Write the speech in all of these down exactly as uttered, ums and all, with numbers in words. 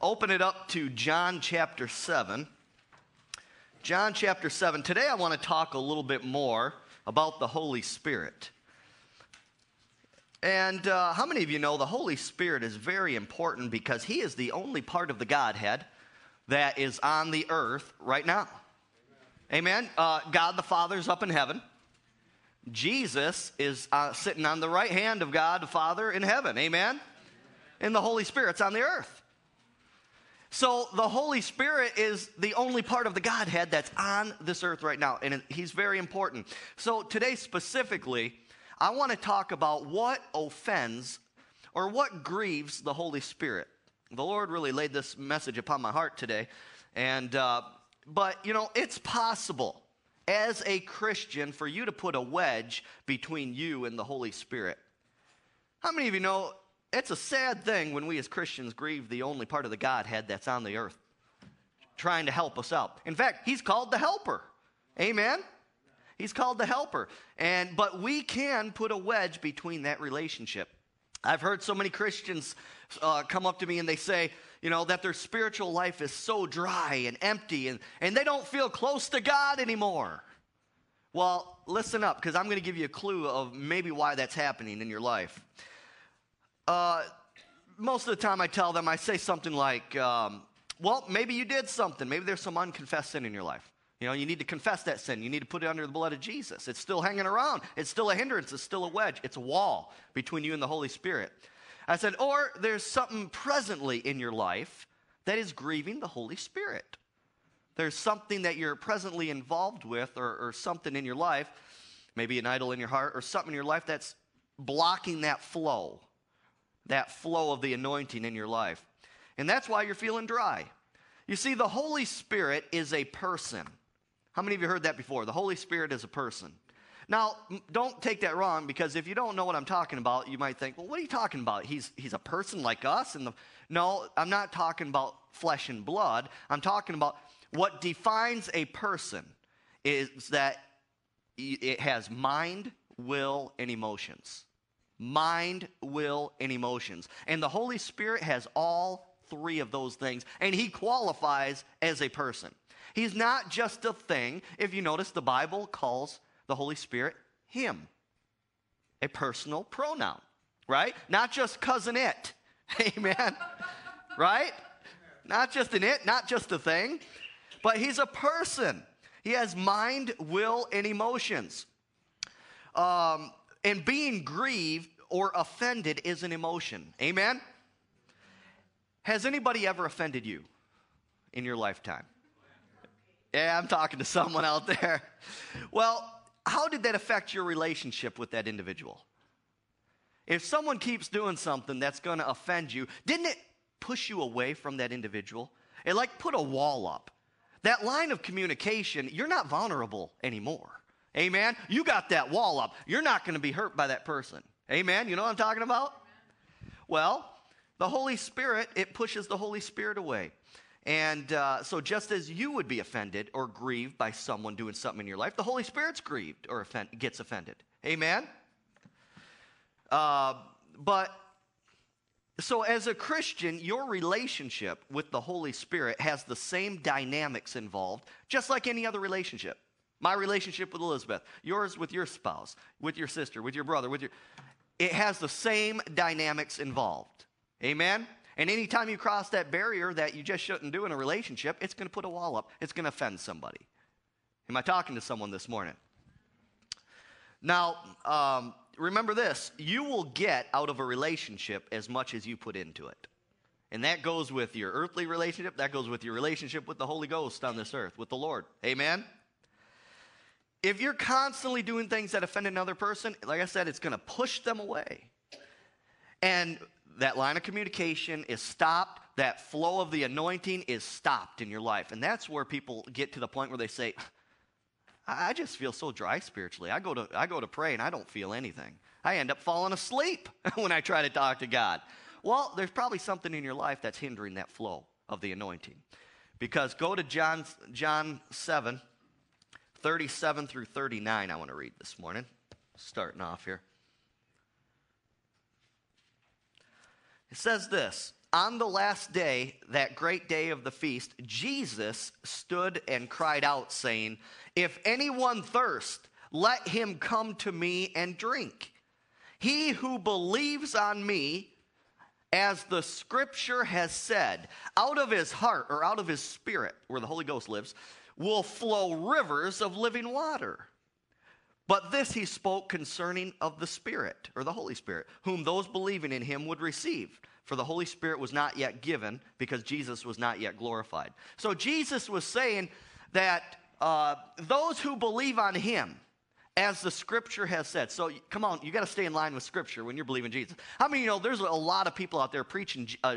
Open it up to John chapter seven. John chapter seven. Today I want to talk a little bit more about the Holy Spirit. And uh, how many of you know the Holy Spirit is very important because he is the only part of the Godhead that is on the earth right now. Amen. Amen? Uh, God the Father is up in heaven. Jesus is uh, sitting on the right hand of God the Father in heaven. Amen? Amen? And the Holy Spirit's on the earth. So the Holy Spirit is the only part of the Godhead that's on this earth right now. And he's very important. So today specifically, I want to talk about what offends or what grieves the Holy Spirit. The Lord really laid this message upon my heart today. and uh, But, you know, it's possible as a Christian for you to put a wedge between you and the Holy Spirit. How many of you know it's a sad thing when we as Christians grieve the only part of the Godhead that's on the earth, trying to help us out? In fact, he's called the helper. Amen? He's called the helper. And but we can put a wedge between that relationship. I've heard so many Christians uh, come up to me and they say, you know, that their spiritual life is so dry and empty and, and they don't feel close to God anymore. Well, listen up, because I'm going to give you a clue of maybe why that's happening in your life. Uh, most of the time I tell them, I say something like, um, well, maybe you did something. Maybe there's some unconfessed sin in your life. You know, you need to confess that sin. You need to put it under the blood of Jesus. It's still hanging around. It's still a hindrance. It's still a wedge. It's a wall between you and the Holy Spirit. I said, or there's something presently in your life that is grieving the Holy Spirit. There's something that you're presently involved with or, or something in your life, maybe an idol in your heart or something in your life that's blocking that flow, that flow of the anointing in your life. And that's why you're feeling dry. You see, the Holy Spirit is a person. How many of you heard that before? The Holy Spirit is a person. Now, don't take that wrong, because if you don't know what I'm talking about, you might think, well, what are you talking about? He's he's a person like us? And the... No, I'm not talking about flesh and blood. I'm talking about what defines a person is that it has mind, will, and emotions. Mind, will, and emotions. And the Holy Spirit has all three of those things, and he qualifies as a person. He's not just a thing. If you notice, the Bible calls the Holy Spirit him, a personal pronoun, right? Not just cousin it, amen, right? Not just an it, not just a thing, but he's a person. He has mind, will, and emotions. Um, and being grieved or offended is an emotion, amen? Has anybody ever offended you in your lifetime? Yeah, I'm talking to someone out there. Well, how did that affect your relationship with that individual? If someone keeps doing something that's going to offend you, didn't it push you away from that individual? It like put a wall up. That line of communication, you're not vulnerable anymore. Amen? You got that wall up. You're not going to be hurt by that person. Amen? You know what I'm talking about? Well, the Holy Spirit, it pushes the Holy Spirit away. And uh, so just as you would be offended or grieved by someone doing something in your life, the Holy Spirit's grieved or offend, gets offended. Amen? Uh, but so as a Christian, your relationship with the Holy Spirit has the same dynamics involved, just like any other relationship. My relationship with Elizabeth, yours with your spouse, with your sister, with your brother, with your... It has the same dynamics involved. Amen? And anytime you cross that barrier that you just shouldn't do in a relationship, it's going to put a wall up. It's going to offend somebody. Am I talking to someone this morning? Now, um, remember this. You will get out of a relationship as much as you put into it. And that goes with your earthly relationship. That goes with your relationship with the Holy Ghost on this earth, with the Lord. Amen? If you're constantly doing things that offend another person, like I said, it's going to push them away. And that line of communication is stopped. That flow of the anointing is stopped in your life. And that's where people get to the point where they say, I just feel so dry spiritually. I go to I go to pray and I don't feel anything. I end up falling asleep when I try to talk to God. Well, there's probably something in your life that's hindering that flow of the anointing. Because go to John, John seven, thirty-seven through thirty-nine I want to read this morning. Starting off here. It says this, on the last day, that great day of the feast, Jesus stood and cried out, saying, "If anyone thirst, let him come to me and drink. He who believes on me, as the scripture has said, out of his heart," or out of his spirit, where the Holy Ghost lives, "will flow rivers of living water." But this he spoke concerning of the Spirit, or the Holy Spirit, whom those believing in him would receive. For the Holy Spirit was not yet given, because Jesus was not yet glorified. So Jesus was saying that uh, those who believe on him, as the scripture has said. So come on, you got to stay in line with scripture when you're believing Jesus. How many of you know there's a lot of people out there preaching uh,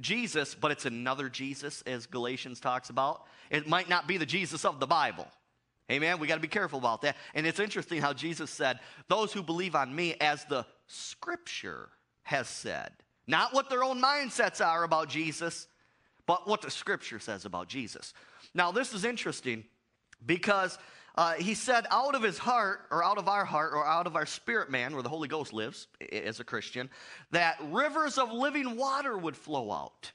Jesus, but it's another Jesus, as Galatians talks about. It might not be the Jesus of the Bible. Amen? We got to be careful about that. And it's interesting how Jesus said, "Those who believe on me, as the scripture has said." Not what their own mindsets are about Jesus, but what the scripture says about Jesus. Now, this is interesting because Uh, he said out of his heart, or out of our heart, or out of our spirit man, where the Holy Ghost lives as a Christian, that rivers of living water would flow out.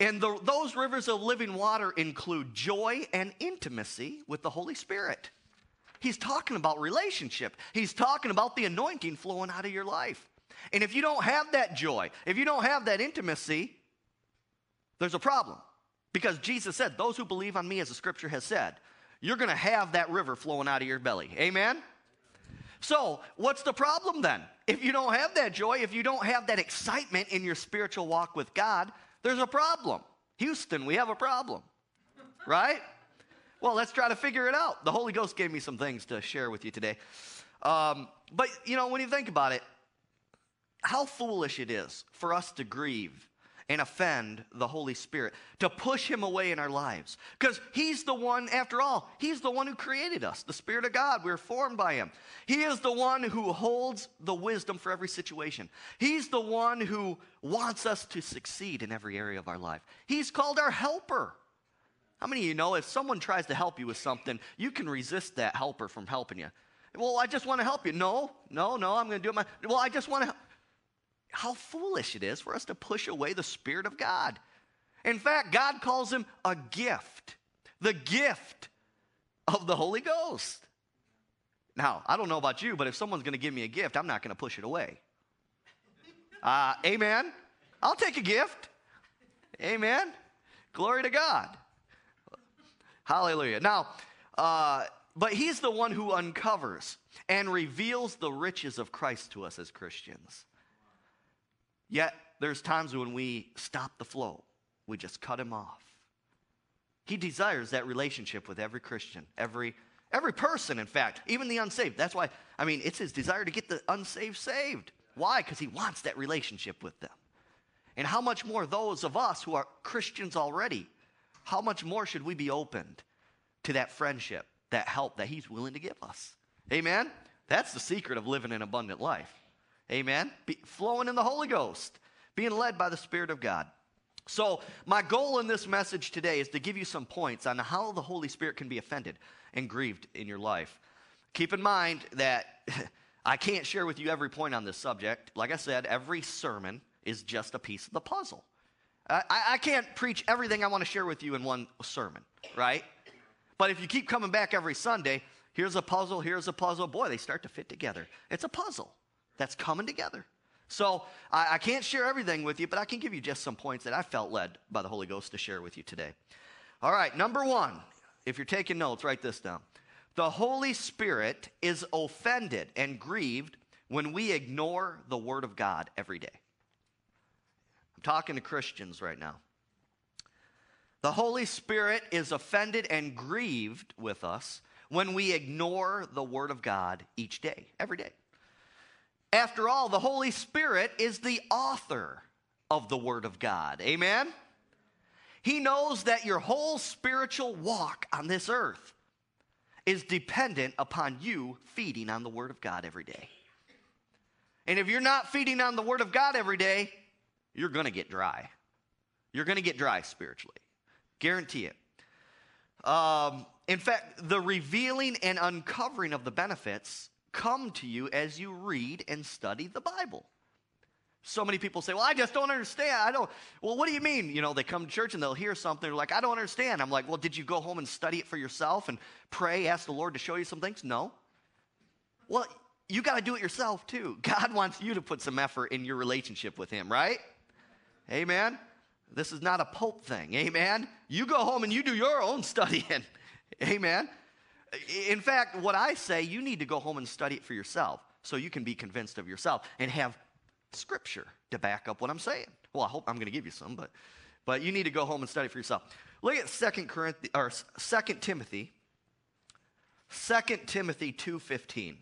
And the, those rivers of living water include joy and intimacy with the Holy Spirit. He's talking about relationship. He's talking about the anointing flowing out of your life. And if you don't have that joy, if you don't have that intimacy, there's a problem. Because Jesus said, "Those who believe on me, as the scripture has said," you're going to have that river flowing out of your belly. Amen? So what's the problem then? If you don't have that joy, if you don't have that excitement in your spiritual walk with God, there's a problem. Houston, we have a problem, right? Well, let's try to figure it out. The Holy Ghost gave me some things to share with you today. Um, but, you know, when you think about it, how foolish it is for us to grieve and offend the Holy Spirit, to push him away in our lives. Because he's the one, after all, he's the one who created us, the Spirit of God. We were formed by him. He is the one who holds the wisdom for every situation. He's the one who wants us to succeed in every area of our life. He's called our helper. How many of you know if someone tries to help you with something, you can resist that helper from helping you? Well, I just want to help you. No, no, no, I'm going to do it my... Well, I just want to help. How foolish it is for us to push away the Spirit of God. In fact, God calls him a gift, the gift of the Holy Ghost. Now, I don't know about you, but if someone's going to give me a gift, I'm not going to push it away. Uh, amen? I'll take a gift. Amen? Glory to God. Hallelujah. Now, uh, but he's the one who uncovers and reveals the riches of Christ to us as Christians. Yet, there's times when we stop the flow. We just cut him off. He desires that relationship with every Christian, every every person, in fact, even the unsaved. That's why, I mean, it's his desire to get the unsaved saved. Why? Because he wants that relationship with them. And how much more those of us who are Christians already, how much more should we be opened to that friendship, that help that he's willing to give us? Amen? That's the secret of living an abundant life. Amen. Be flowing in the Holy Ghost, being led by the Spirit of God. So my goal in this message today is to give you some points on how the Holy Spirit can be offended and grieved in your life. Keep in mind that I can't share with you every point on this subject. Like I said, every sermon is just a piece of the puzzle. I, I can't preach everything I want to share with you in one sermon, right? But if you keep coming back every Sunday, here's a puzzle, here's a puzzle. Boy, they start to fit together. It's a puzzle that's coming together. So I, I can't share everything with you, but I can give you just some points that I felt led by the Holy Ghost to share with you today. All right, number one, if you're taking notes, write this down. The Holy Spirit is offended and grieved when we ignore the Word of God every day. I'm talking to Christians right now. The Holy Spirit is offended and grieved with us when we ignore the Word of God each day, every day. After all, the Holy Spirit is the author of the Word of God. Amen? He knows that your whole spiritual walk on this earth is dependent upon you feeding on the Word of God every day. And if you're not feeding on the Word of God every day, you're going to get dry. You're going to get dry spiritually. Guarantee it. Um, in fact, the revealing and uncovering of the benefits come to you as you read and study the Bible. So many people say, well, I just don't understand. I don't. Well, what do you mean? You know, they come to church and they'll hear something. They're like, I don't understand. I'm like, well, did you go home and study it for yourself and pray, ask the Lord to show you some things? No. Well, you got to do it yourself too. God wants you to put some effort in your relationship with him, right? Amen. This is not a Pope thing. Amen. You go home and you do your own studying. Amen. In fact, what I say, you need to go home and study it for yourself so you can be convinced of yourself and have Scripture to back up what I'm saying. Well, I hope I'm going to give you some, but but you need to go home and study for yourself. Look at Second Corinthians or Second Timothy. Second Timothy two fifteen.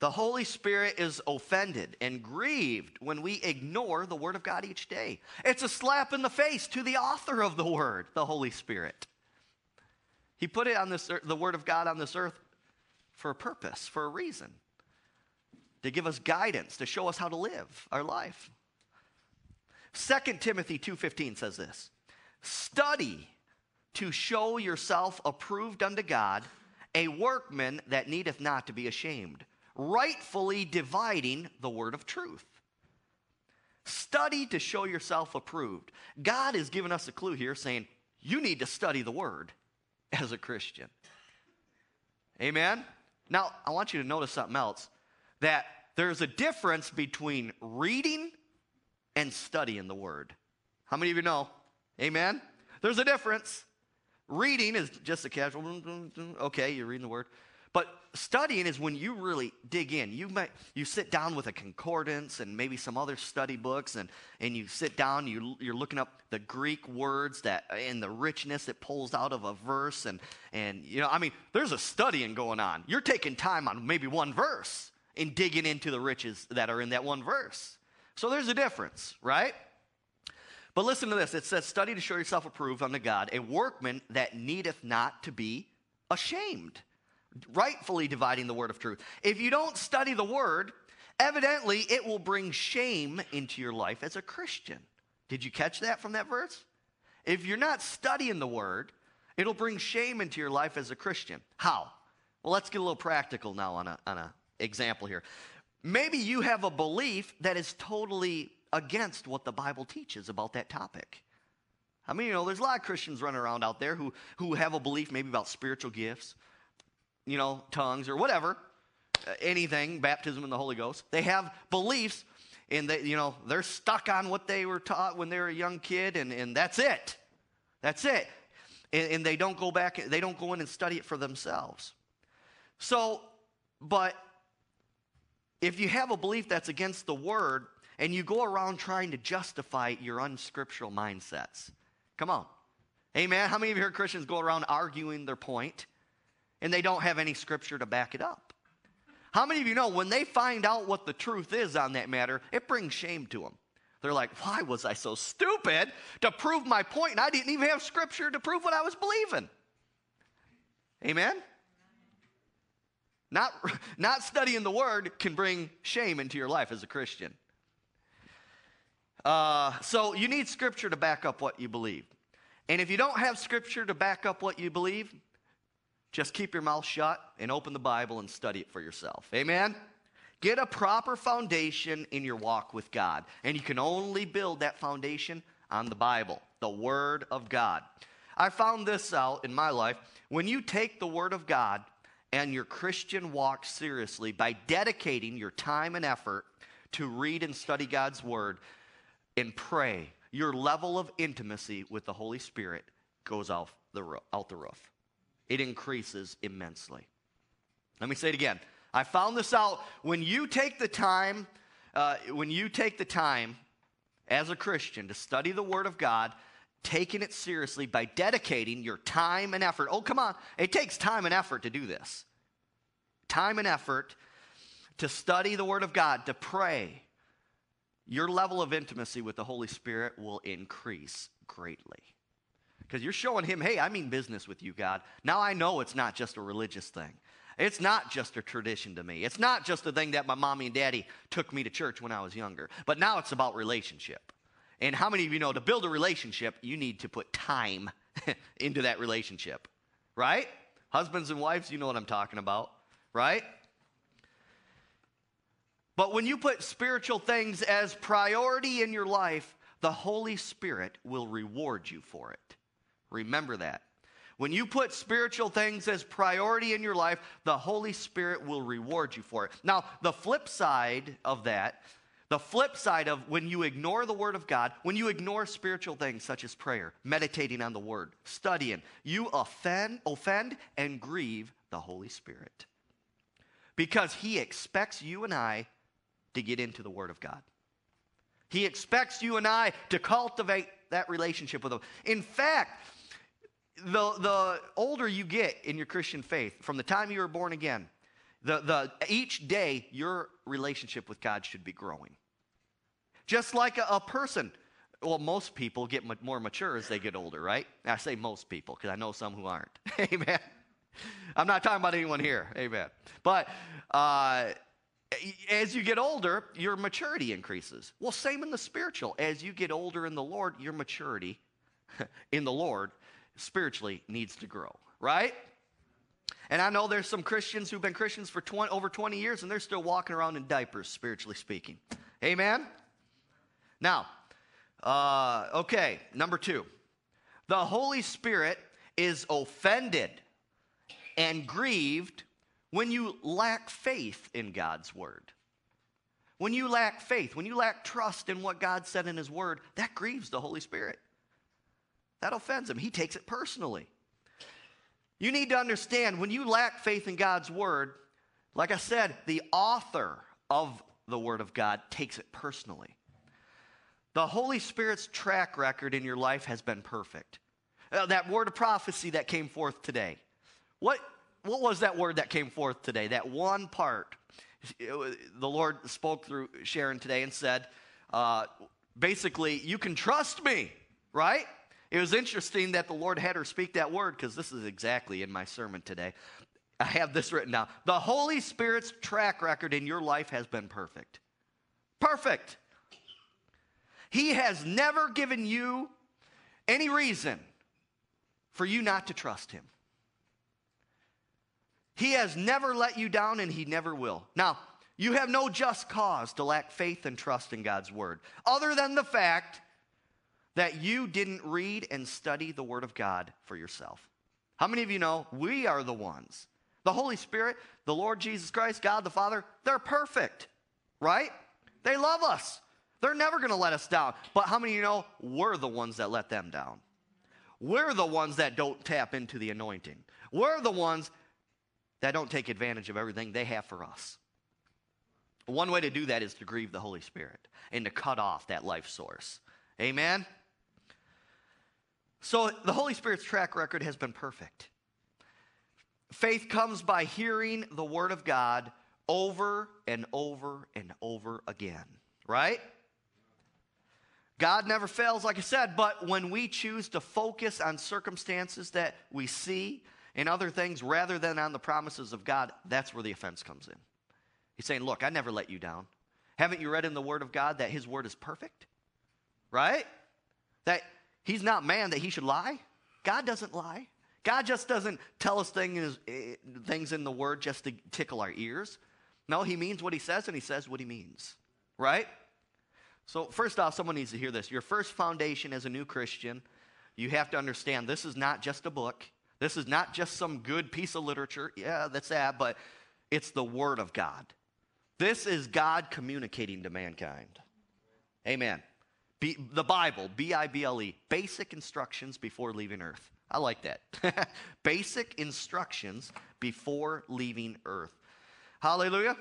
The Holy Spirit is offended and grieved when we ignore the Word of God each day. It's a slap in the face to the author of the Word, the Holy Spirit. He put it on this earth, the Word of God on this earth, for a purpose, for a reason, to give us guidance, to show us how to live our life. Second Timothy two fifteen says this, study to show yourself approved unto God, a workman that needeth not to be ashamed, rightfully dividing the word of truth. Study to show yourself approved. God has given us a clue here saying, you need to study the word as a Christian. Amen? Now, I want you to notice something else, that there's a difference between reading and studying the Word. How many of you know? Amen? There's a difference. Reading is just a casual, okay, you're reading the Word. But studying is when you really dig in. You might, you sit down with a concordance and maybe some other study books, and, and you sit down, you, you're looking up the Greek words that and the richness it pulls out of a verse. And, and, you know, I mean, there's a studying going on. You're taking time on maybe one verse and digging into the riches that are in that one verse. So there's a difference, right? But listen to this. It says, study to show yourself approved unto God, a workman that needeth not to be ashamed, rightfully dividing the word of truth. If you don't study the word, evidently it will bring shame into your life as a Christian. Did you catch that from that verse? If you're not studying the word, it'll bring shame into your life as a Christian. How? Well, let's get a little practical now on a on a example here. Maybe you have a belief that is totally against what the Bible teaches about that topic. I mean, you know, there's a lot of Christians running around out there who who have a belief maybe about spiritual gifts, you know, tongues or whatever, anything, baptism in the Holy Ghost. They have beliefs, and they, you know, they're stuck on what they were taught when they were a young kid, and, and that's it. That's it. And, and they don't go back, they don't go in and study it for themselves. So, but if you have a belief that's against the word, and you go around trying to justify your unscriptural mindsets, come on. Amen. How many of you heard Christians go around arguing their point? And they don't have any scripture to back it up. How many of you know when they find out what the truth is on that matter, it brings shame to them? They're like, why was I so stupid to prove my point, and I didn't even have scripture to prove what I was believing? Amen? Not, not studying the word can bring shame into your life as a Christian. Uh, so you need scripture to back up what you believe. And if you don't have scripture to back up what you believe, just keep your mouth shut and open the Bible and study it for yourself. Amen? Get a proper foundation in your walk with God. And you can only build that foundation on the Bible, the Word of God. I found this out in my life. When you take the Word of God and your Christian walk seriously by dedicating your time and effort to read and study God's Word and pray, your level of intimacy with the Holy Spirit goes off the ro- out the roof. It increases immensely. Let me say it again. I found this out. When you take the time, uh, when you take the time as a Christian to study the Word of God, taking it seriously by dedicating your time and effort. Oh, come on. It takes time and effort to do this. Time and effort to study the Word of God, to pray. Your level of intimacy with the Holy Spirit will increase greatly. Because you're showing him, hey, I mean business with you, God. Now I know it's not just a religious thing. It's not just a tradition to me. It's not just a thing that my mommy and daddy took me to church when I was younger. But now it's about relationship. And how many of you know to build a relationship, you need to put time into that relationship, right? Husbands and wives, you know what I'm talking about, right? But when you put spiritual things as priority in your life, the Holy Spirit will reward you for it. Remember that. When you put spiritual things as priority in your life, the Holy Spirit will reward you for it. Now, the flip side of that, the flip side of when you ignore the Word of God, when you ignore spiritual things such as prayer, meditating on the Word, studying, you offend, offend and grieve the Holy Spirit. Because He expects you and I to get into the Word of God. He expects you and I to cultivate that relationship with Him. In fact, the, the older you get in your Christian faith, from the time you were born again, the, the, each day your relationship with God should be growing. Just like a, a person, well, most people get ma- more mature as they get older, right? I say most people because I know some who aren't. Amen. I'm not talking about anyone here. Amen. But uh, as you get older, your maturity increases. Well, same in the spiritual. As you get older in the Lord, your maturity in the Lord spiritually needs to grow, right? And I know there's some Christians who've been Christians for twenty, over twenty years, and they're still walking around in diapers, spiritually speaking. Amen? Now, uh, okay, number two. The Holy Spirit is offended and grieved when you lack faith in God's Word. When you lack faith, when you lack trust in what God said in His Word, that grieves the Holy Spirit. That offends Him. He takes it personally. You need to understand, when you lack faith in God's Word, like I said, the author of the Word of God takes it personally. The Holy Spirit's track record in your life has been perfect. Uh, that word of prophecy that came forth today. What, what was that word that came forth today? That one part. It, it, the Lord spoke through Sharon today and said, uh, basically, you can trust me, right? It was interesting that the Lord had her speak that word, because this is exactly in my sermon today. I have this written down. The Holy Spirit's track record in your life has been perfect. Perfect. He has never given you any reason for you not to trust Him. He has never let you down, and He never will. Now, you have no just cause to lack faith and trust in God's Word, other than the fact that you didn't read and study the Word of God for yourself. How many of you know we are the ones? The Holy Spirit, the Lord Jesus Christ, God the Father, they're perfect, right? They love us. They're never going to let us down. But how many of you know we're the ones that let them down? We're the ones that don't tap into the anointing. We're the ones that don't take advantage of everything they have for us. One way to do that is to grieve the Holy Spirit and to cut off that life source. Amen? So the Holy Spirit's track record has been perfect. Faith comes by hearing the Word of God over and over and over again, right? God never fails, like I said, but when we choose to focus on circumstances that we see and other things rather than on the promises of God, that's where the offense comes in. He's saying, look, I never let you down. Haven't you read in the Word of God that His Word is perfect? Right? That He's not man that He should lie. God doesn't lie. God just doesn't tell us things, things in the Word just to tickle our ears. No, He means what He says, and He says what He means. Right? So first off, someone needs to hear this. Your first foundation as a new Christian, you have to understand this is not just a book. This is not just some good piece of literature. Yeah, that's that, but it's the Word of God. This is God communicating to mankind. Amen. Be, the Bible, B I B L E, basic instructions before leaving earth. I like that. Basic instructions before leaving earth. Hallelujah.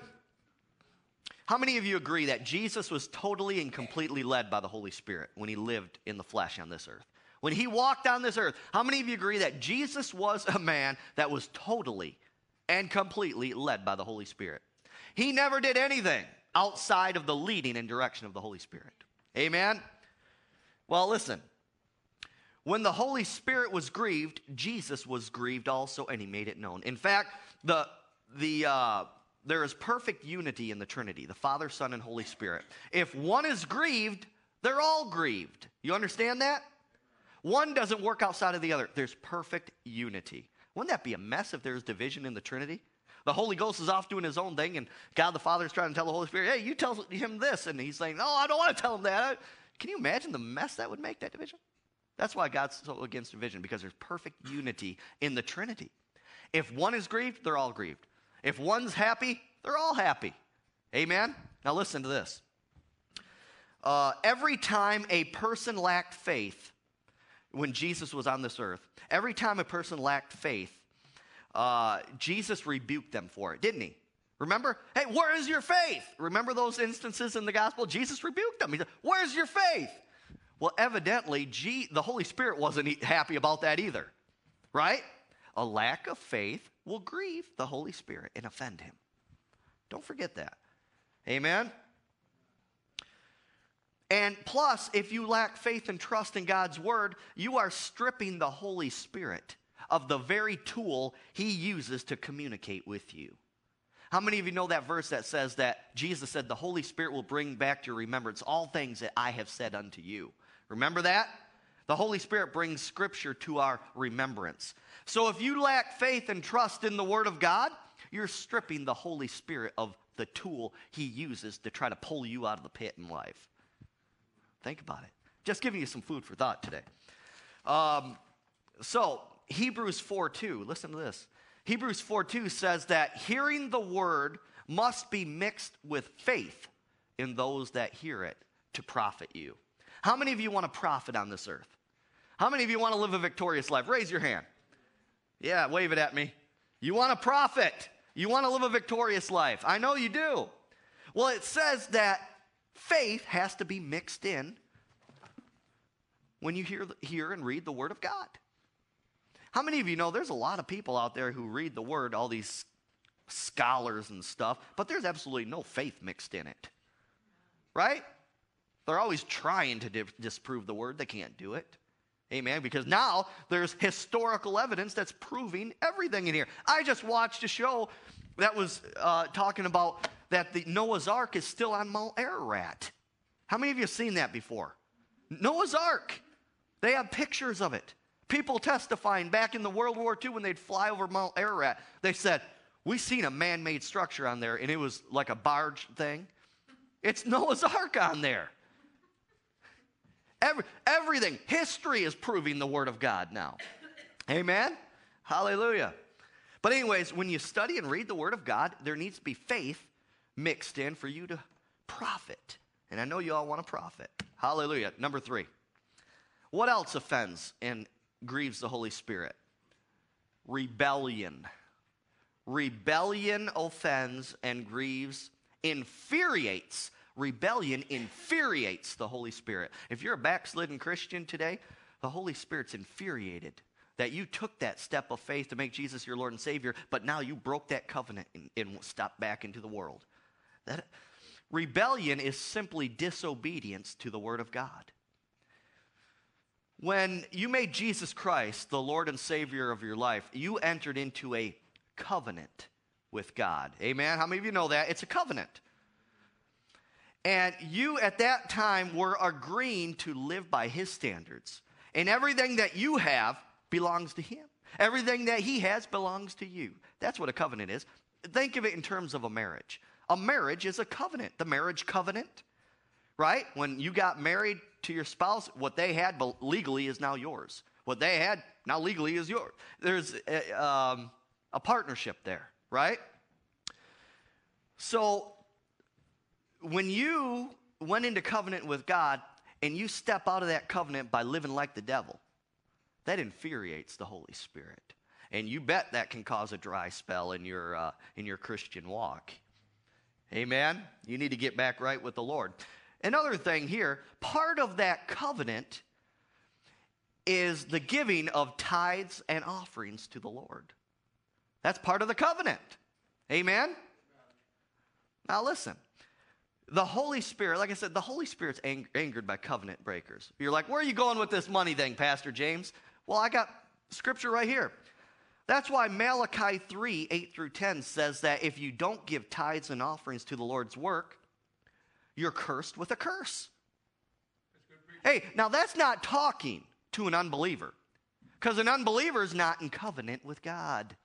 How many of you agree that Jesus was totally and completely led by the Holy Spirit when He lived in the flesh on this earth? When He walked on this earth, how many of you agree that Jesus was a man that was totally and completely led by the Holy Spirit? He never did anything outside of the leading and direction of the Holy Spirit. Amen? Well, listen. When the Holy Spirit was grieved, Jesus was grieved also, and He made it known. In fact, the the uh, there is perfect unity in the Trinity, the Father, Son, and Holy Spirit. If one is grieved, they're all grieved. You understand that? One doesn't work outside of the other. There's perfect unity. Wouldn't that be a mess if there's division in the Trinity? the Holy Ghost is off doing his own thing, and God the Father is trying to tell the Holy Spirit, hey, you tell him this. And he's saying, no, I don't want to tell him that. Can you imagine the mess that would make, that division? That's why God's so against division, because there's perfect unity in the Trinity. If one is grieved, they're all grieved. If one's happy, they're all happy. Amen? Now listen to this. Uh, every time a person lacked faith, when Jesus was on this earth, every time a person lacked faith, uh, Jesus rebuked them for it, didn't he? Remember? Hey, where is your faith? Remember those instances in the gospel? Jesus rebuked them. He said, where's your faith? Well, evidently, G- the Holy Spirit wasn't happy about that either, right? A lack of faith will grieve the Holy Spirit and offend him. Don't forget that. Amen? And plus, if you lack faith and trust in God's word, you are stripping the Holy Spirit of the very tool he uses to communicate with you. How many of you know that verse that says that Jesus said, the Holy Spirit will bring back to your remembrance all things that I have said unto you? Remember that? The Holy Spirit brings Scripture to our remembrance. So if you lack faith and trust in the Word of God, you're stripping the Holy Spirit of the tool he uses to try to pull you out of the pit in life. Think about it. Just giving you some food for thought today. Um, so Hebrews four two, listen to this. Hebrews four two says that hearing the Word must be mixed with faith in those that hear it to profit you. How many of you want to profit on this earth? How many of you want to live a victorious life? Raise your hand. Yeah, wave it at me. You want to profit. You want to live a victorious life. I know you do. Well, it says that faith has to be mixed in when you hear, hear and read the Word of God. How many of you know there's a lot of people out there who read the Word, all these scholars and stuff, but there's absolutely no faith mixed in it, right? They're always trying to disprove the Word. They can't do it. Amen. Because now there's historical evidence that's proving everything in here. I just watched a show that was uh, talking about that the Noah's Ark is still on Mount Ararat. How many of you have seen that before? Noah's Ark. They have pictures of it. People testifying back in the World War Two when they'd fly over Mount Ararat. They said, we seen a man-made structure on there, and it was like a barge thing. It's Noah's Ark on there. Every, everything. History is proving the Word of God now. Amen? Hallelujah. But anyways, when you study and read the Word of God, there needs to be faith mixed in for you to profit. And I know you all want to profit. Hallelujah. Number three. What else offends and grieves the Holy Spirit? Rebellion. Rebellion offends and grieves, infuriates. Rebellion infuriates the Holy Spirit. If you're a backslidden Christian today, the Holy Spirit's infuriated that you took that step of faith to make Jesus your Lord and Savior, but now you broke that covenant and, and stopped back into the world. That rebellion is simply disobedience to the Word of God. When you made Jesus Christ the Lord and Savior of your life, you entered into a covenant with God. Amen? How many of you know that? It's a covenant. And you at that time were agreeing to live by his standards. And everything that you have belongs to him. Everything that he has belongs to you. That's what a covenant is. Think of it in terms of a marriage. A marriage is a covenant. The marriage covenant, right? When you got married to your spouse, what they had legally is now yours. What they had now legally is yours. There's a, um, a partnership there, right? So when you went into covenant with God and you step out of that covenant by living like the devil, that infuriates the Holy Spirit. And you bet that can cause a dry spell in your uh, in your Christian walk. Amen? You need to get back right with the Lord. Another thing here, part of that covenant is the giving of tithes and offerings to the Lord. That's part of the covenant. Amen? Now listen. The Holy Spirit, like I said, the Holy Spirit's ang- angered by covenant breakers. You're like, where are you going with this money thing, Pastor James? Well, I got scripture right here. That's why Malachi three, eight through ten says that if you don't give tithes and offerings to the Lord's work, you're cursed with a curse. Hey, now that's not talking to an unbeliever, because an unbeliever is not in covenant with God.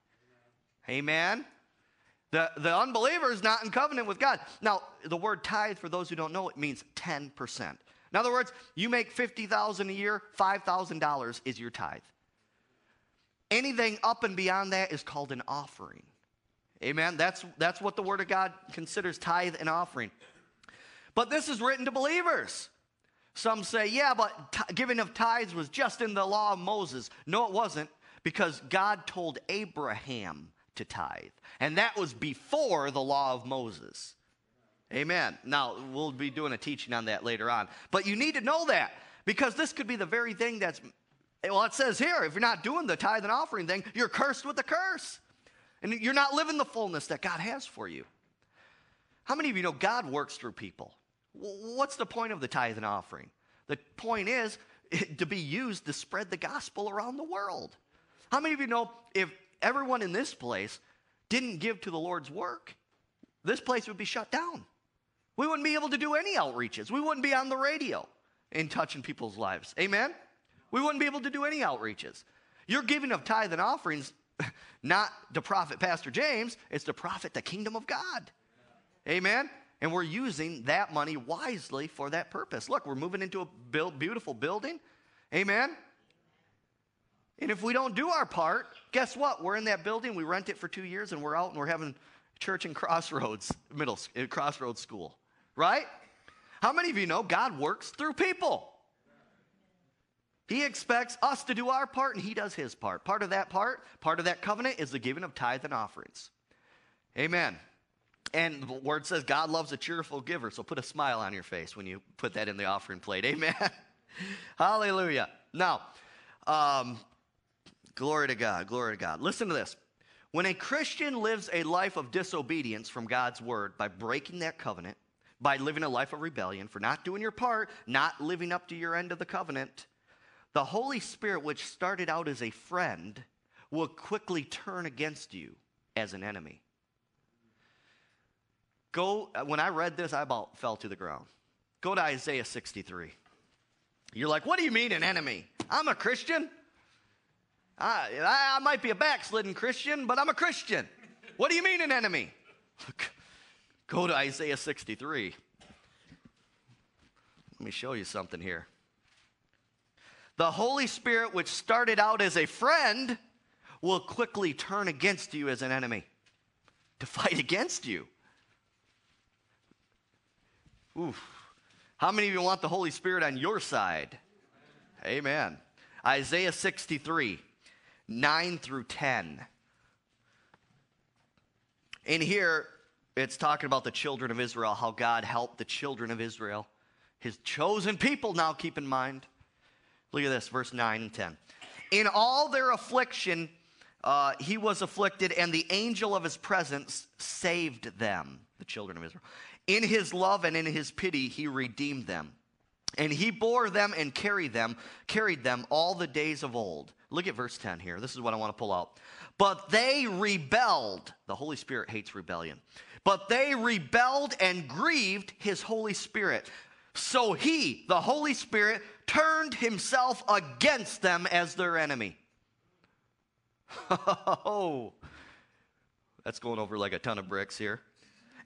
Amen? The, the unbeliever is not in covenant with God. Now, the word tithe, for those who don't know, it means ten percent. In other words, you make fifty thousand dollars a year, five thousand dollars is your tithe. Anything up and beyond that is called an offering. Amen? That's, that's what the Word of God considers tithe and offering. But this is written to believers. Some say, yeah, but t- giving of tithes was just in the law of Moses. No, it wasn't, because God told Abraham to tithe. And that was before the law of Moses. Amen. Now, we'll be doing a teaching on that later on. But you need to know that, because this could be the very thing that's, well, it says here, if you're not doing the tithe and offering thing, you're cursed with a curse. And you're not living the fullness that God has for you. How many of you know God works through people? What's the point of the tithe and offering? The point is to be used to spread the gospel around the world. How many of you know if everyone in this place didn't give to the Lord's work, this place would be shut down? We wouldn't be able to do any outreaches. We wouldn't be on the radio in touching people's lives. Amen? We wouldn't be able to do any outreaches. Your giving of tithe and offerings, not to profit Pastor James, it's to profit the kingdom of God. Amen? And we're using that money wisely for that purpose. Look, we're moving into a build, beautiful building. Amen? And if we don't do our part, guess what? We're in that building, we rent it for two years, and we're out, and we're having church and Crossroads middle Crossroads School, right? How many of you know God works through people? He expects us to do our part, and He does His part. Part of that part, part of that covenant is the giving of tithe and offerings. Amen. And the Word says God loves a cheerful giver, so put a smile on your face when you put that in the offering plate. Amen. Hallelujah. Now, um, glory to God, glory to God. Listen to this. When a Christian lives a life of disobedience from God's word by breaking that covenant, by living a life of rebellion, for not doing your part, not living up to your end of the covenant, the Holy Spirit, which started out as a friend, will quickly turn against you as an enemy. Go, when I read this, I about fell to the ground. Go to Isaiah sixty-three. You're like, what do you mean an enemy? I'm a Christian. I, I might be a backslidden Christian, but I'm a Christian. What do you mean an enemy? Go to Isaiah sixty-three. Let me show you something here. The Holy Spirit, which started out as a friend, will quickly turn against you as an enemy, to fight against you. Oof. How many of you want the Holy Spirit on your side? Amen. Isaiah sixty-three. nine through ten. In here, it's talking about the children of Israel, how God helped the children of Israel, His chosen people. Now keep in mind, look at this, verse nine and ten. In all their affliction, uh, He was afflicted, and the angel of His presence saved them, the children of Israel. In His love and in His pity, He redeemed them. And He bore them and carried them, carried them all the days of old. Look at verse ten here. This is what I want to pull out. But they rebelled. The Holy Spirit hates rebellion. But they rebelled and grieved His Holy Spirit. So He, the Holy Spirit, turned Himself against them as their enemy. Oh, that's going over like a ton of bricks here.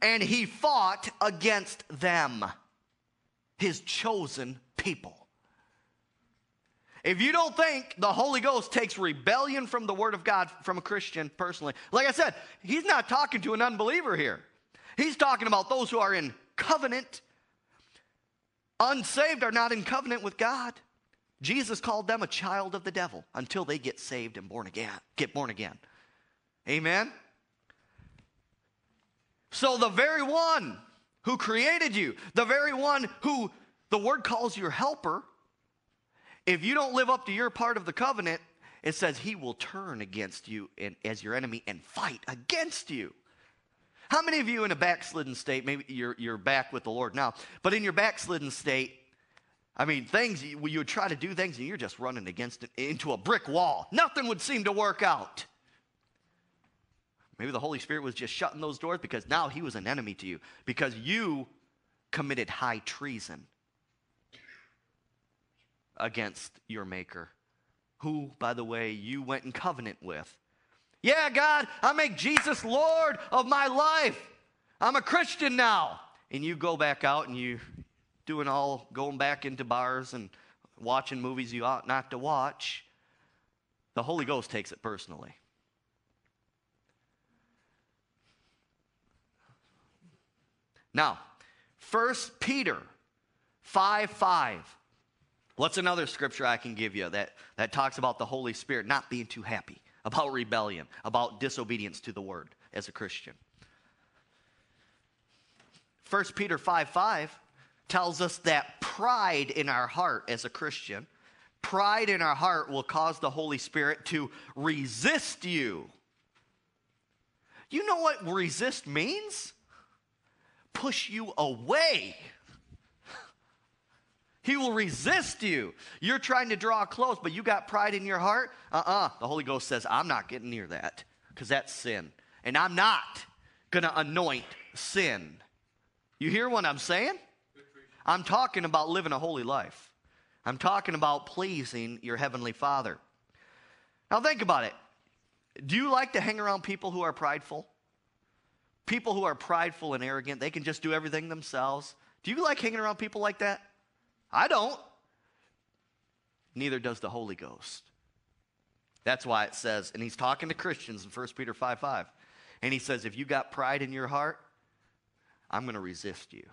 And He fought against them, His chosen people. If you don't think the Holy Ghost takes rebellion from the Word of God from a Christian personally, like I said, He's not talking to an unbeliever here. He's talking about those who are in covenant. Unsaved are not in covenant with God. Jesus called them a child of the devil until they get saved and born again, get born again. Amen? So the very one who created you, the very one who the Word calls your helper, if you don't live up to your part of the covenant, it says He will turn against you and, as your enemy, and fight against you. How many of you in a backslidden state, maybe you're, you're back with the Lord now, but in your backslidden state, I mean, things, you, you would try to do things and you're just running against it, into a brick wall. Nothing would seem to work out. Maybe the Holy Spirit was just shutting those doors because now He was an enemy to you because you committed high treason against your Maker, who, by the way, you went in covenant with. Yeah, God, I make Jesus Lord of my life. I'm a Christian now. And you go back out and you doing all, going back into bars and watching movies you ought not to watch. The Holy Ghost takes it personally. Now, First Peter five five. What's another scripture I can give you that, that talks about the Holy Spirit not being too happy, about rebellion, about disobedience to the word as a Christian? First Peter five five tells us that pride in our heart as a Christian, pride in our heart will cause the Holy Spirit to resist you. You know what resist means? Push you away. He will resist you. You're trying to draw close, but you got pride in your heart? Uh-uh. The Holy Ghost says, I'm not getting near that because that's sin. And I'm not going to anoint sin. You hear what I'm saying? I'm talking about living a holy life. I'm talking about pleasing your heavenly Father. Now think about it. Do you like to hang around people who are prideful? People who are prideful and arrogant, they can just do everything themselves. Do you like hanging around people like that? I don't. Neither does the Holy Ghost. That's why it says, and he's talking to Christians in First Peter five five, and he says, if you got pride in your heart, I'm going to resist you.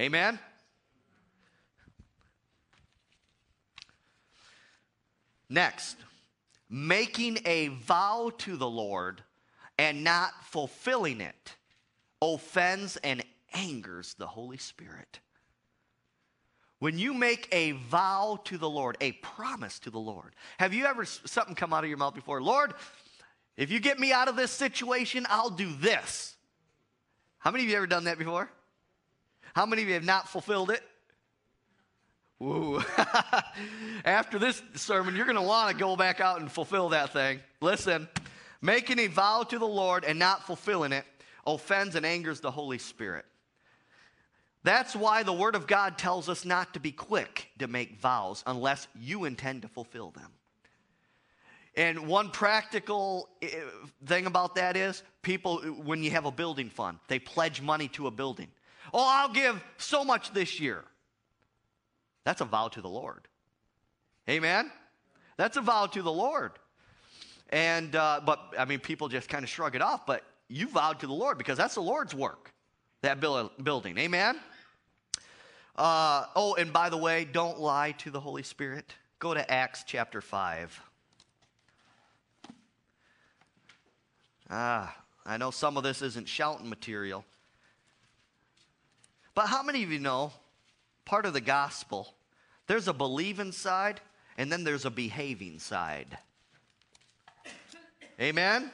Amen? Next, making a vow to the Lord and not fulfilling it offends and angers the Holy Spirit. When you make a vow to the Lord, a promise to the Lord. Have you ever, something come out of your mouth before? Lord, if you get me out of this situation, I'll do this. How many of you ever done that before? How many of you have not fulfilled it? Woo. After this sermon, you're going to want to go back out and fulfill that thing. Listen, making a vow to the Lord and not fulfilling it offends and angers the Holy Spirit. That's why the Word of God tells us not to be quick to make vows unless you intend to fulfill them. And one practical thing about that is people, when you have a building fund, they pledge money to a building. Oh, I'll give so much this year. That's a vow to the Lord. Amen? That's a vow to the Lord. And, uh, but, I mean, people just kind of shrug it off, but you vowed to the Lord because that's the Lord's work. That building. Amen? Uh, oh, and by the way, don't lie to the Holy Spirit. Go to Acts chapter five. Ah, I know some of this isn't shouting material. But how many of you know, part of the gospel, there's a believing side, and then there's a behaving side. Amen?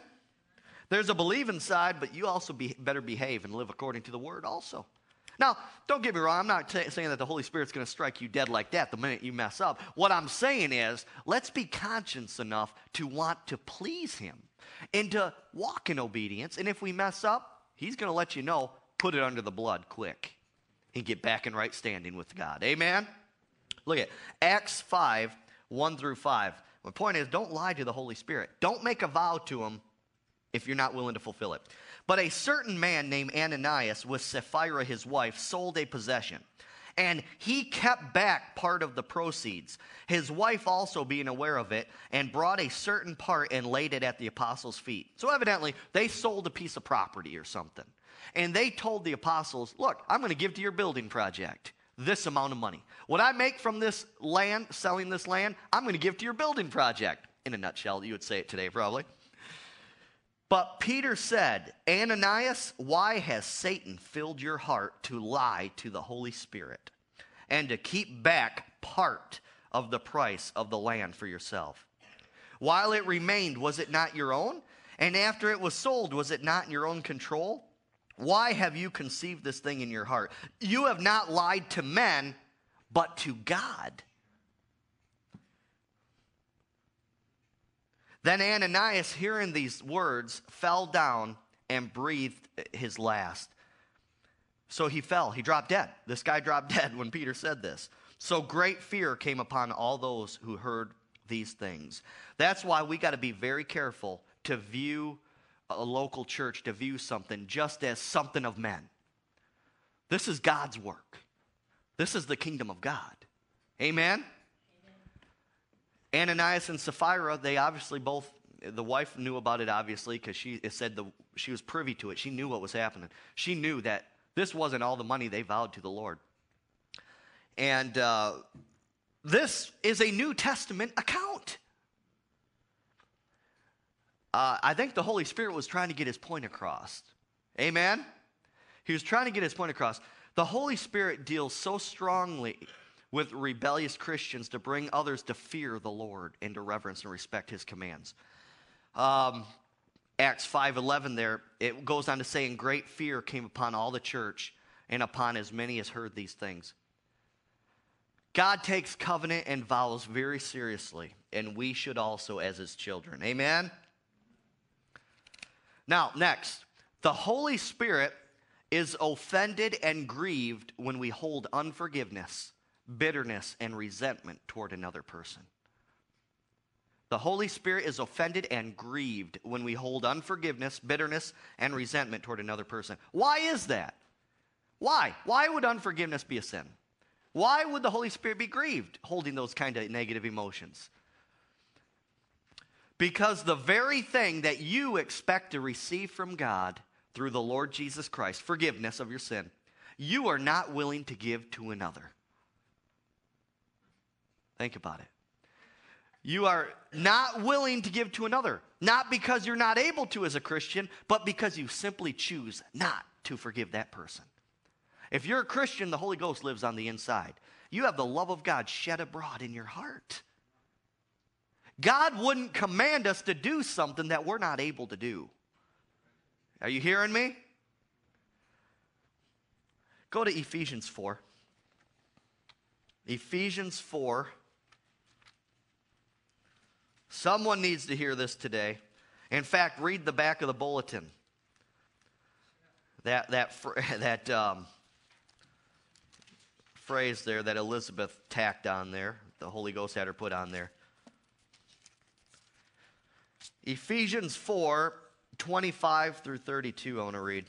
There's a believing side, but you also be, better behave and live according to the word also. Now, don't get me wrong. I'm not t- saying that the Holy Spirit's going to strike you dead like that the minute you mess up. What I'm saying is, let's be conscious enough to want to please Him and to walk in obedience. And if we mess up, He's going to let you know, put it under the blood quick and get back in right standing with God. Amen? Look at Acts five, one through five. My point is, don't lie to the Holy Spirit. Don't make a vow to Him if you're not willing to fulfill it. But a certain man named Ananias with Sapphira his wife sold a possession, and he kept back part of the proceeds, his wife also being aware of it, and brought a certain part and laid it at the apostles' feet. So evidently, they sold a piece of property or something, and they told the apostles, look, I'm going to give to your building project this amount of money. What I make from this land, selling this land, I'm going to give to your building project. In a nutshell, you would say it today probably. But Peter said, Ananias, why has Satan filled your heart to lie to the Holy Spirit and to keep back part of the price of the land for yourself? While it remained, was it not your own? And after it was sold, was it not in your own control? Why have you conceived this thing in your heart? You have not lied to men, but to God. Then Ananias, hearing these words, fell down and breathed his last. So he fell. He dropped dead. This guy dropped dead when Peter said this. So great fear came upon all those who heard these things. That's why we got to be very careful to view a local church, to view something just as something of men. This is God's work. This is the kingdom of God. Amen? Amen. Ananias and Sapphira, they obviously both, the wife knew about it obviously because she it said the, she was privy to it. She knew what was happening. She knew that this wasn't all the money they vowed to the Lord. And uh, this is a New Testament account. Uh, I think the Holy Spirit was trying to get his point across. Amen? He was trying to get his point across. The Holy Spirit deals so strongly with rebellious Christians to bring others to fear the Lord and to reverence and respect his commands. Um, Acts five eleven there, it goes on to say, and great fear came upon all the church and upon as many as heard these things. God takes covenant and vows very seriously, and we should also as his children. Amen? Now, next, the Holy Spirit is offended and grieved when we hold unforgiveness, bitterness, and resentment toward another person. The Holy Spirit is offended and grieved when we hold unforgiveness, bitterness, and resentment toward another person. Why is that? Why? Why would unforgiveness be a sin? Why would the Holy Spirit be grieved holding those kind of negative emotions? Because the very thing that you expect to receive from God through the Lord Jesus Christ, forgiveness of your sin, you are not willing to give to another. Think about it. You are not willing to give to another, not because you're not able to as a Christian, but because you simply choose not to forgive that person. If you're a Christian, the Holy Ghost lives on the inside. You have the love of God shed abroad in your heart. God wouldn't command us to do something that we're not able to do. Are you hearing me? Go to Ephesians four. Ephesians four. Someone needs to hear this today. In fact, read the back of the bulletin. That that that. Um, phrase there that Elizabeth tacked on there, the Holy Ghost had her put on there. Ephesians four, twenty-five through thirty-two, I want to read.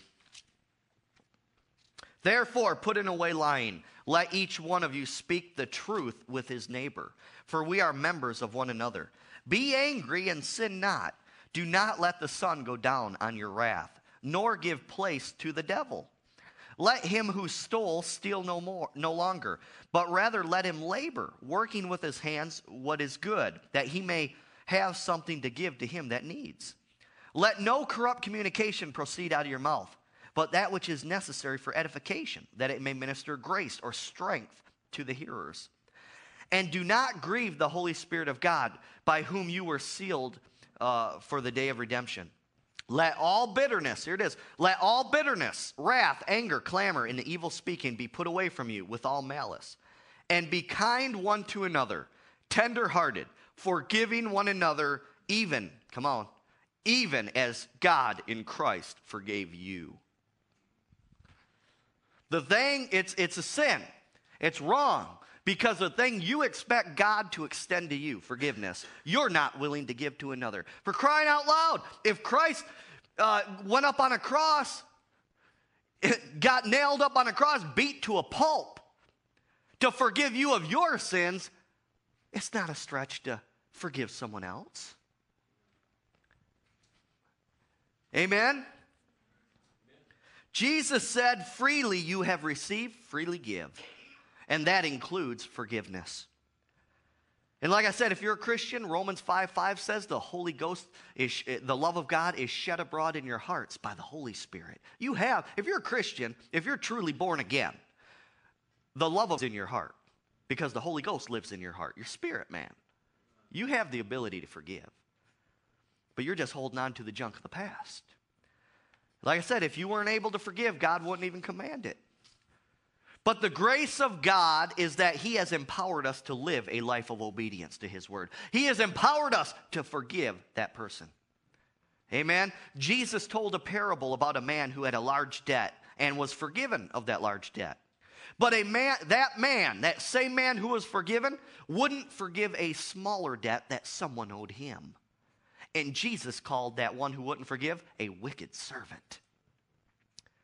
Therefore, putting away lying, let each one of you speak the truth with his neighbor, for we are members of one another. Be angry and sin not. Do not let the sun go down on your wrath, nor give place to the devil. Let him who stole steal no more, no longer, but rather let him labor, working with his hands what is good, that he may have something to give to him that needs. Let no corrupt communication proceed out of your mouth, but that which is necessary for edification, that it may minister grace or strength to the hearers. And do not grieve the Holy Spirit of God, by whom you were sealed uh, for the day of redemption. Let all bitterness, here it is, let all bitterness, wrath, anger, clamor, and evil speaking be put away from you with all malice. And be kind one to another, tender-hearted, forgiving one another, even, come on, even as God in Christ forgave you. The thing, it's, it's a sin. It's wrong. Because the thing you expect God to extend to you, forgiveness, you're not willing to give to another. For crying out loud, if Christ uh, went up on a cross, got nailed up on a cross, beat to a pulp, to forgive you of your sins, it's not a stretch to forgive someone else. Amen? Amen. Jesus said, freely you have received, freely give. And that includes forgiveness. And like I said, if you're a Christian, Romans five five says the Holy Ghost, is, the love of God is shed abroad in your hearts by the Holy Spirit. You have, if you're a Christian, if you're truly born again, the love of God is in your heart because the Holy Ghost lives in your heart, your spirit, man. You have the ability to forgive, but you're just holding on to the junk of the past. Like I said, if you weren't able to forgive, God wouldn't even command it. But the grace of God is that he has empowered us to live a life of obedience to his word. He has empowered us to forgive that person. Amen? Jesus told a parable about a man who had a large debt and was forgiven of that large debt. But a man, that man, that same man who was forgiven, wouldn't forgive a smaller debt that someone owed him. And Jesus called that one who wouldn't forgive a wicked servant.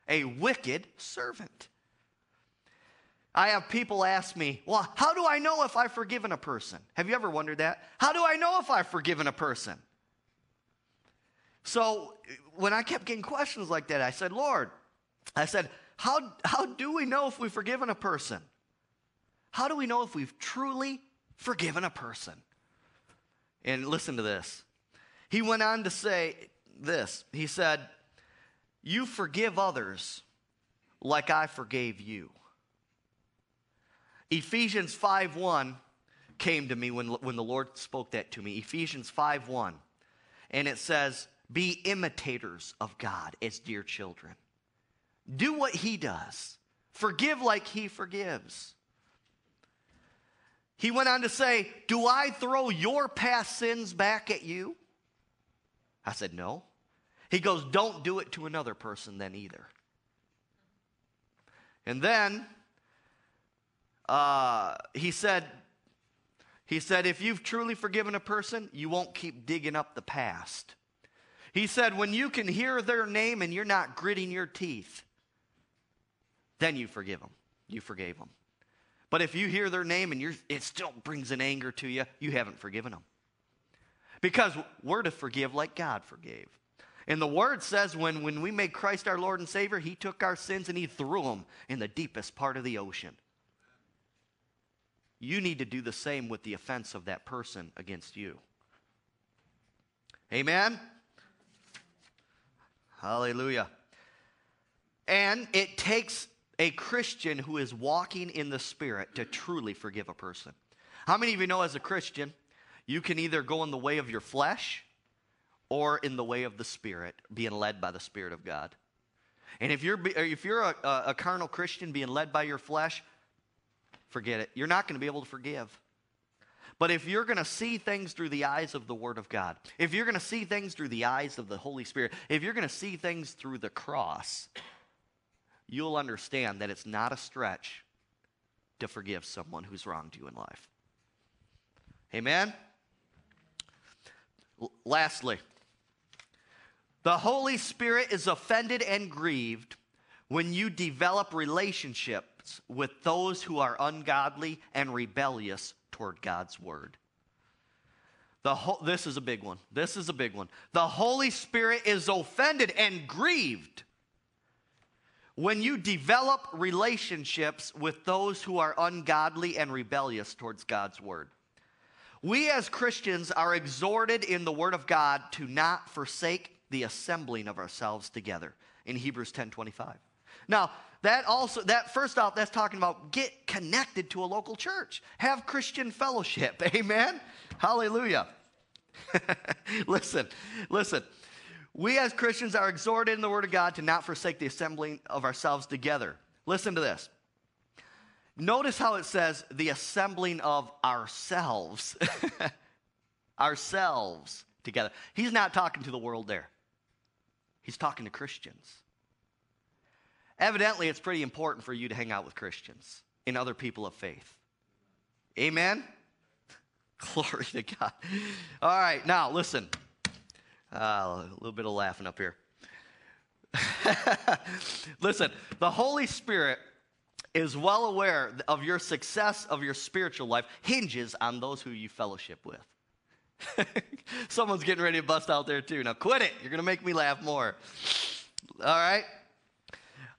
A wicked servant. I have people ask me, well, how do I know if I've forgiven a person? Have you ever wondered that? How do I know if I've forgiven a person? So when I kept getting questions like that, I said, Lord, I said, how, how do we know if we've forgiven a person? How do we know if we've truly forgiven a person? And listen to this. He went on to say this. He said, you forgive others like I forgave you. Ephesians five one came to me when, when the Lord spoke that to me. Ephesians five one. And it says, be imitators of God as dear children. Do what he does. Forgive like he forgives. He went on to say, do I throw your past sins back at you? I said, no. He goes, don't do it to another person then either. And then uh, he said, He said, if you've truly forgiven a person, you won't keep digging up the past. He said, when you can hear their name and you're not gritting your teeth, then you forgive them. You forgave them. But if you hear their name and you're, it still brings an anger to you, you haven't forgiven them. Because we're to forgive like God forgave. And the Word says when, when we made Christ our Lord and Savior, He took our sins and He threw them in the deepest part of the ocean. You need to do the same with the offense of that person against you. Amen? Hallelujah. And it takes a Christian who is walking in the Spirit to truly forgive a person. How many of you know as a Christian, you can either go in the way of your flesh or in the way of the Spirit, being led by the Spirit of God? And if you're, if you're a, a carnal Christian being led by your flesh, forget it. You're not going to be able to forgive. But if you're going to see things through the eyes of the Word of God, if you're going to see things through the eyes of the Holy Spirit, if you're going to see things through the cross, you'll understand that it's not a stretch to forgive someone who's wronged you in life. Amen? L- lastly, the Holy Spirit is offended and grieved when you develop relationship with those who are ungodly and rebellious toward God's word. The ho- this is a big one. This is a big one. The Holy Spirit is offended and grieved when you develop relationships with those who are ungodly and rebellious towards God's word. We as Christians are exhorted in the word of God to not forsake the assembling of ourselves together in Hebrews ten twenty-five. Now, That also, that first off, that's talking about get connected to a local church. Have Christian fellowship. Amen? Hallelujah. Listen, listen. We as Christians are exhorted in the Word of God to not forsake the assembling of ourselves together. Listen to this. Notice how it says the assembling of ourselves. Ourselves together. He's not talking to the world there. He's talking to Christians. Evidently, it's pretty important for you to hang out with Christians and other people of faith. Amen? Glory to God. All right, now listen. Uh, a little bit of laughing up here. Listen, the Holy Spirit is well aware of your success of your spiritual life hinges on those who you fellowship with. Someone's getting ready to bust out there too. Now quit it. You're going to make me laugh more. All right?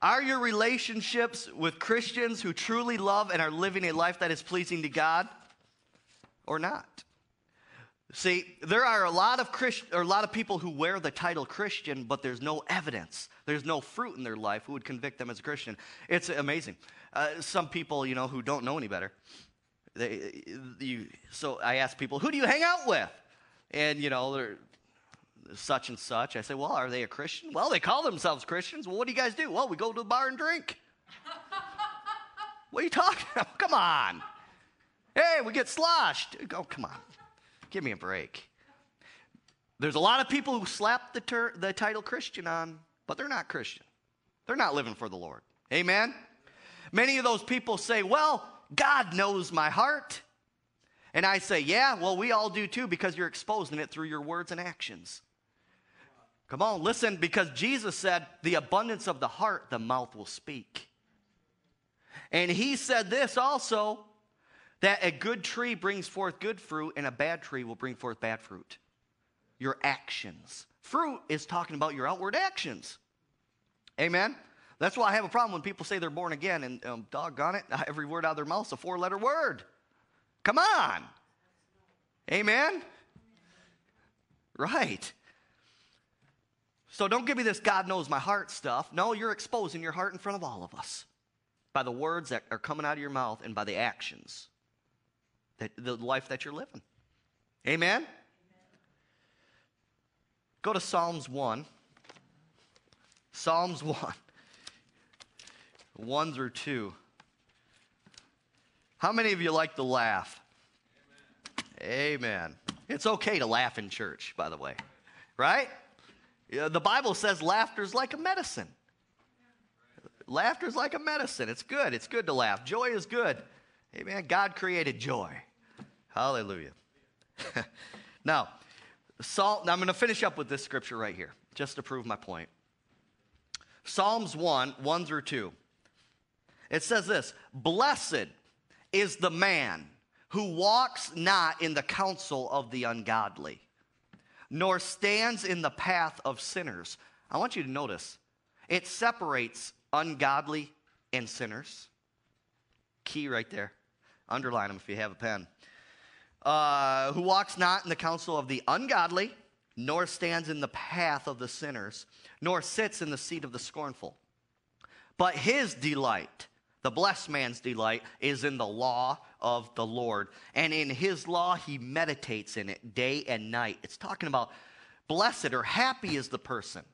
Are your relationships with Christians who truly love and are living a life that is pleasing to God or not? See, there are a lot of Christ- or a lot of people who wear the title Christian, but there's no evidence. There's no fruit in their life who would convict them as a Christian. It's amazing. Uh, some people, you know, who don't know any better. They, you, so I ask people, who do you hang out with? And, you know, they're such and such. I say, well, are they a Christian? Well, they call themselves Christians. Well, what do you guys do? Well, we go to the bar and drink. What are you talking about? Come on. Hey, we get sloshed. Oh, come on. Give me a break. There's a lot of people who slap the, ter- the title Christian on, but they're not Christian. They're not living for the Lord. Amen? Many of those people say, well, God knows my heart. And I say, yeah, well, we all do too, because you're exposing it through your words and actions. Come on, listen, because Jesus said, the abundance of the heart, the mouth will speak. And he said this also, that a good tree brings forth good fruit, and a bad tree will bring forth bad fruit. Your actions. Fruit is talking about your outward actions. Amen? That's why I have a problem when people say they're born again, and um, doggone it, every word out of their mouth is a four-letter word. Come on. Amen? Right. So don't give me this God knows my heart stuff. No, you're exposing your heart in front of all of us by the words that are coming out of your mouth and by the actions, that the life that you're living. Amen? Amen. Go to Psalms one. Psalms one. one through two. How many of you like to laugh? Amen. Amen. It's okay to laugh in church, by the way. Right? The Bible says laughter's like a medicine. Laughter's like a medicine. It's good. It's good to laugh. Joy is good. Amen. God created joy. Hallelujah. Now, Psalm, now I'm going to finish up with this scripture right here, just to prove my point. Psalms one, one through two. It says this, blessed is the man who walks not in the counsel of the ungodly, nor stands in the path of sinners. I want you to notice, it separates ungodly and sinners. Key right there. Underline them if you have a pen. Uh, who walks not in the counsel of the ungodly, nor stands in the path of the sinners, nor sits in the seat of the scornful. But his delight, the blessed man's delight, is in the law of the Lord. And in his law, he meditates in it day and night. It's talking about blessed or happy is the person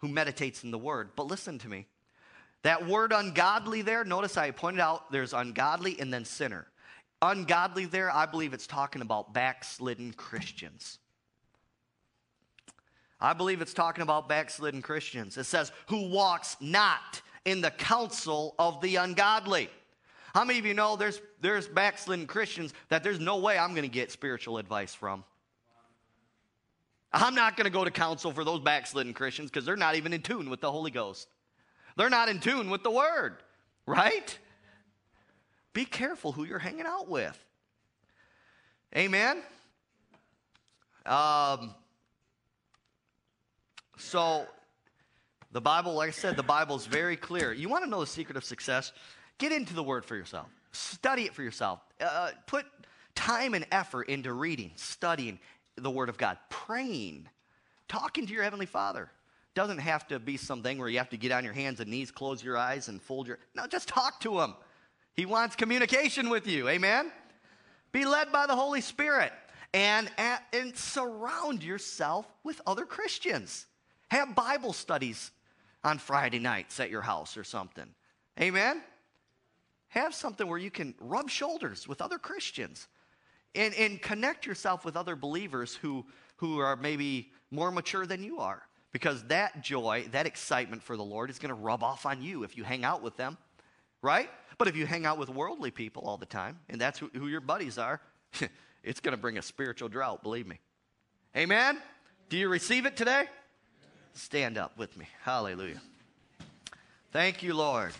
who meditates in the word. But listen to me. That word ungodly there, notice I pointed out there's ungodly and then sinner. Ungodly there, I believe it's talking about backslidden Christians. I believe it's talking about backslidden Christians. It says, who walks not in the counsel of the ungodly. How many of you know there's there's backslidden Christians that there's no way I'm going to get spiritual advice from? I'm not going to go to counsel for those backslidden Christians because they're not even in tune with the Holy Ghost. They're not in tune with the Word, right? Be careful who you're hanging out with. Amen? Um, so, the Bible, like I said, the Bible's very clear. You want to know the secret of success? Get into the Word for yourself. Study it for yourself. Uh, put time and effort into reading, studying the Word of God, praying, talking to your Heavenly Father. Doesn't have to be something where you have to get on your hands and knees, close your eyes, and fold your... No, just talk to Him. He wants communication with you. Amen? Be led by the Holy Spirit. And, and surround yourself with other Christians. Have Bible studies on Friday nights at your house or something. Amen? Have something where you can rub shoulders with other Christians. And, and connect yourself with other believers who, who are maybe more mature than you are. Because that joy, that excitement for the Lord is going to rub off on you if you hang out with them, right? But if you hang out with worldly people all the time, and that's who, who your buddies are, it's going to bring a spiritual drought, believe me. Amen? Do you receive it today? Stand up with me. Hallelujah. Thank you, Lord.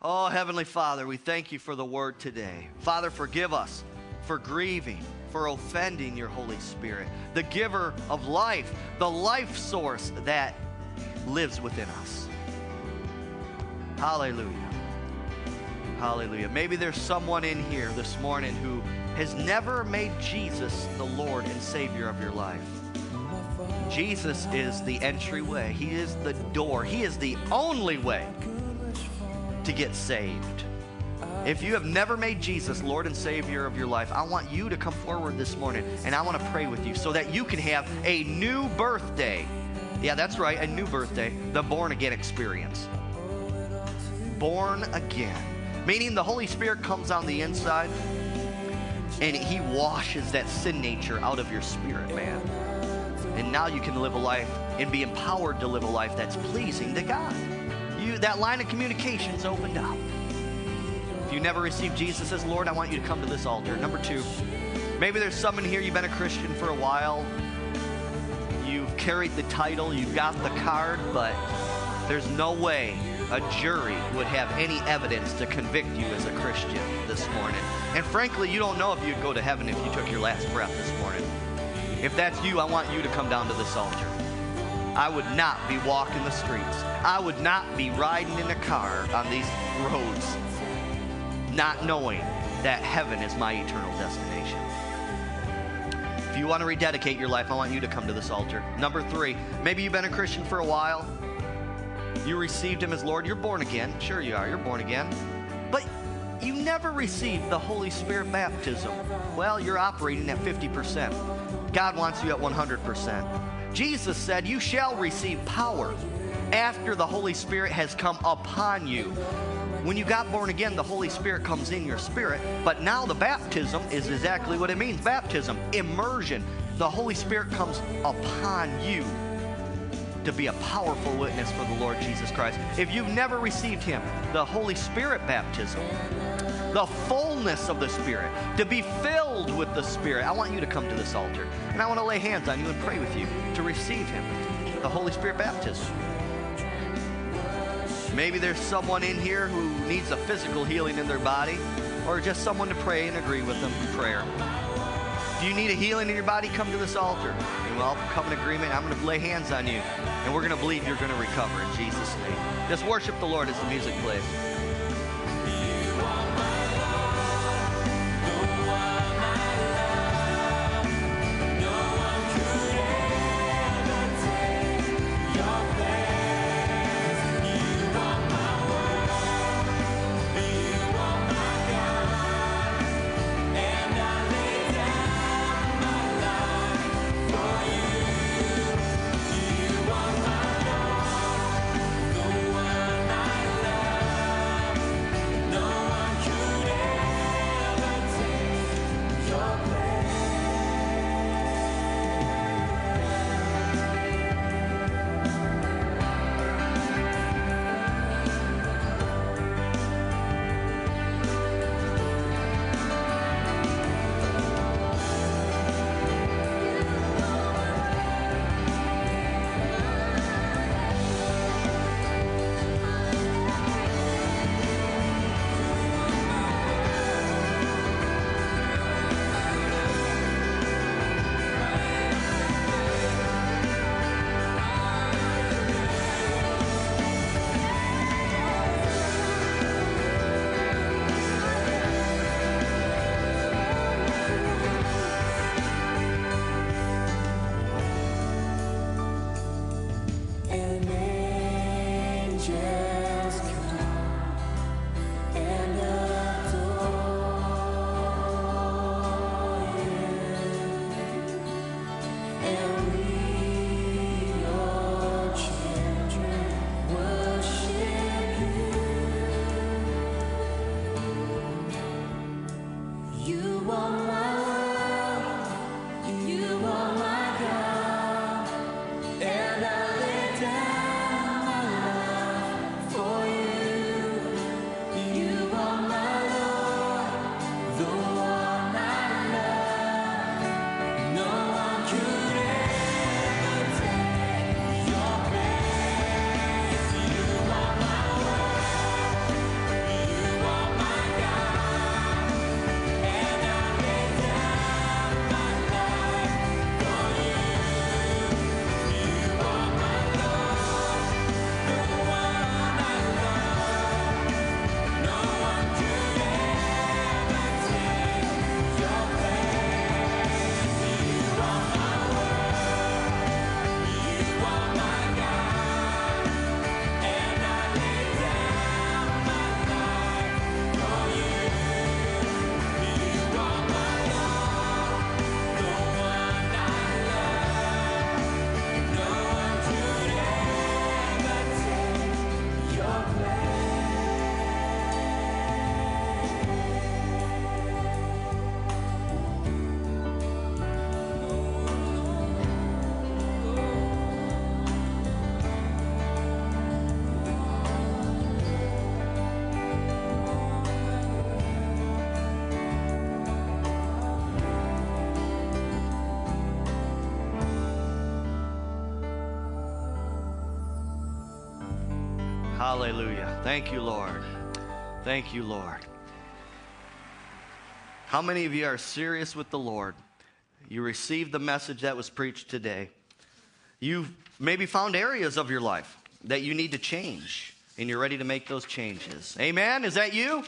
Oh, Heavenly Father, we thank you for the word today. Father, forgive us for grieving, for offending your Holy Spirit, the giver of life, the life source that lives within us. Hallelujah. Hallelujah. Maybe there's someone in here this morning who has never made Jesus the Lord and Savior of your life. Jesus is the entryway. He is the door. He is the only way to get saved. If you have never made Jesus Lord and Savior of your life, I want you to come forward this morning, and I want to pray with you so that you can have a new birthday. Yeah, that's right, a new birthday, the born-again experience. Born again, meaning the Holy Spirit comes on the inside, and he washes that sin nature out of your spirit, man. And now you can live a life and be empowered to live a life that's pleasing to God. you, that line of communication is opened up. If you never received Jesus as Lord, I want you to come to this altar. Number two, maybe there's someone here, you've been a Christian for a while. You've carried the title, you've got the card, but there's no way a jury would have any evidence to convict you as a Christian this morning. And frankly, you don't know if you'd go to heaven if you took your last breath this morning. If that's you, I want you to come down to this altar. I would not be walking the streets. I would not be riding in a car on these roads, not knowing that heaven is my eternal destination. If you want to rededicate your life, I want you to come to this altar. Number three, maybe you've been a Christian for a while. You received him as Lord. You're born again. Sure you are. You're born again. But you never received the Holy Spirit baptism. Well, you're operating at fifty percent. God wants you at one hundred percent. Jesus said, you shall receive power after the Holy Spirit has come upon you. When you got born again, the Holy Spirit comes in your spirit. But now the baptism is exactly what it means. Baptism, immersion. The Holy Spirit comes upon you to be a powerful witness for the Lord Jesus Christ. If you've never received him, the Holy Spirit baptism, the fullness of the Spirit, to be filled with the Spirit, I want you to come to this altar. And I want to lay hands on you and pray with you to receive him, the Holy Spirit baptism. Maybe there's someone in here who needs a physical healing in their body, or just someone to pray and agree with them in prayer. If you need a healing in your body, come to this altar. And we'll all come in agreement. I'm going to lay hands on you. And we're going to believe you're going to recover in Jesus' name. Just worship the Lord as the music plays. Hallelujah. Thank you, Lord. Thank you, Lord. How many of you are serious with the Lord? You received the message that was preached today. You've maybe found areas of your life that you need to change, and you're ready to make those changes. Amen? Is that you?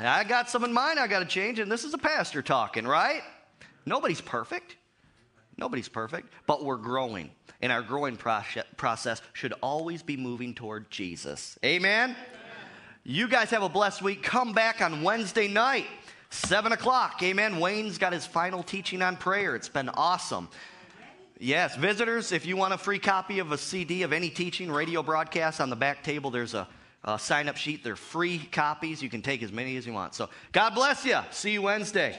I got some in mind I got to change, and this is a pastor talking, right? Nobody's perfect. Nobody's perfect, but we're growing, and our growing process should always be moving toward Jesus. Amen? Amen. You guys have a blessed week. Come back on Wednesday night, seven o'clock. Amen. Wayne's got his final teaching on prayer. It's been awesome. Yes, visitors, if you want a free copy of a C D of any teaching, radio broadcast, on the back table, there's a, a sign-up sheet. They're free copies. You can take as many as you want. So God bless you. See you Wednesday.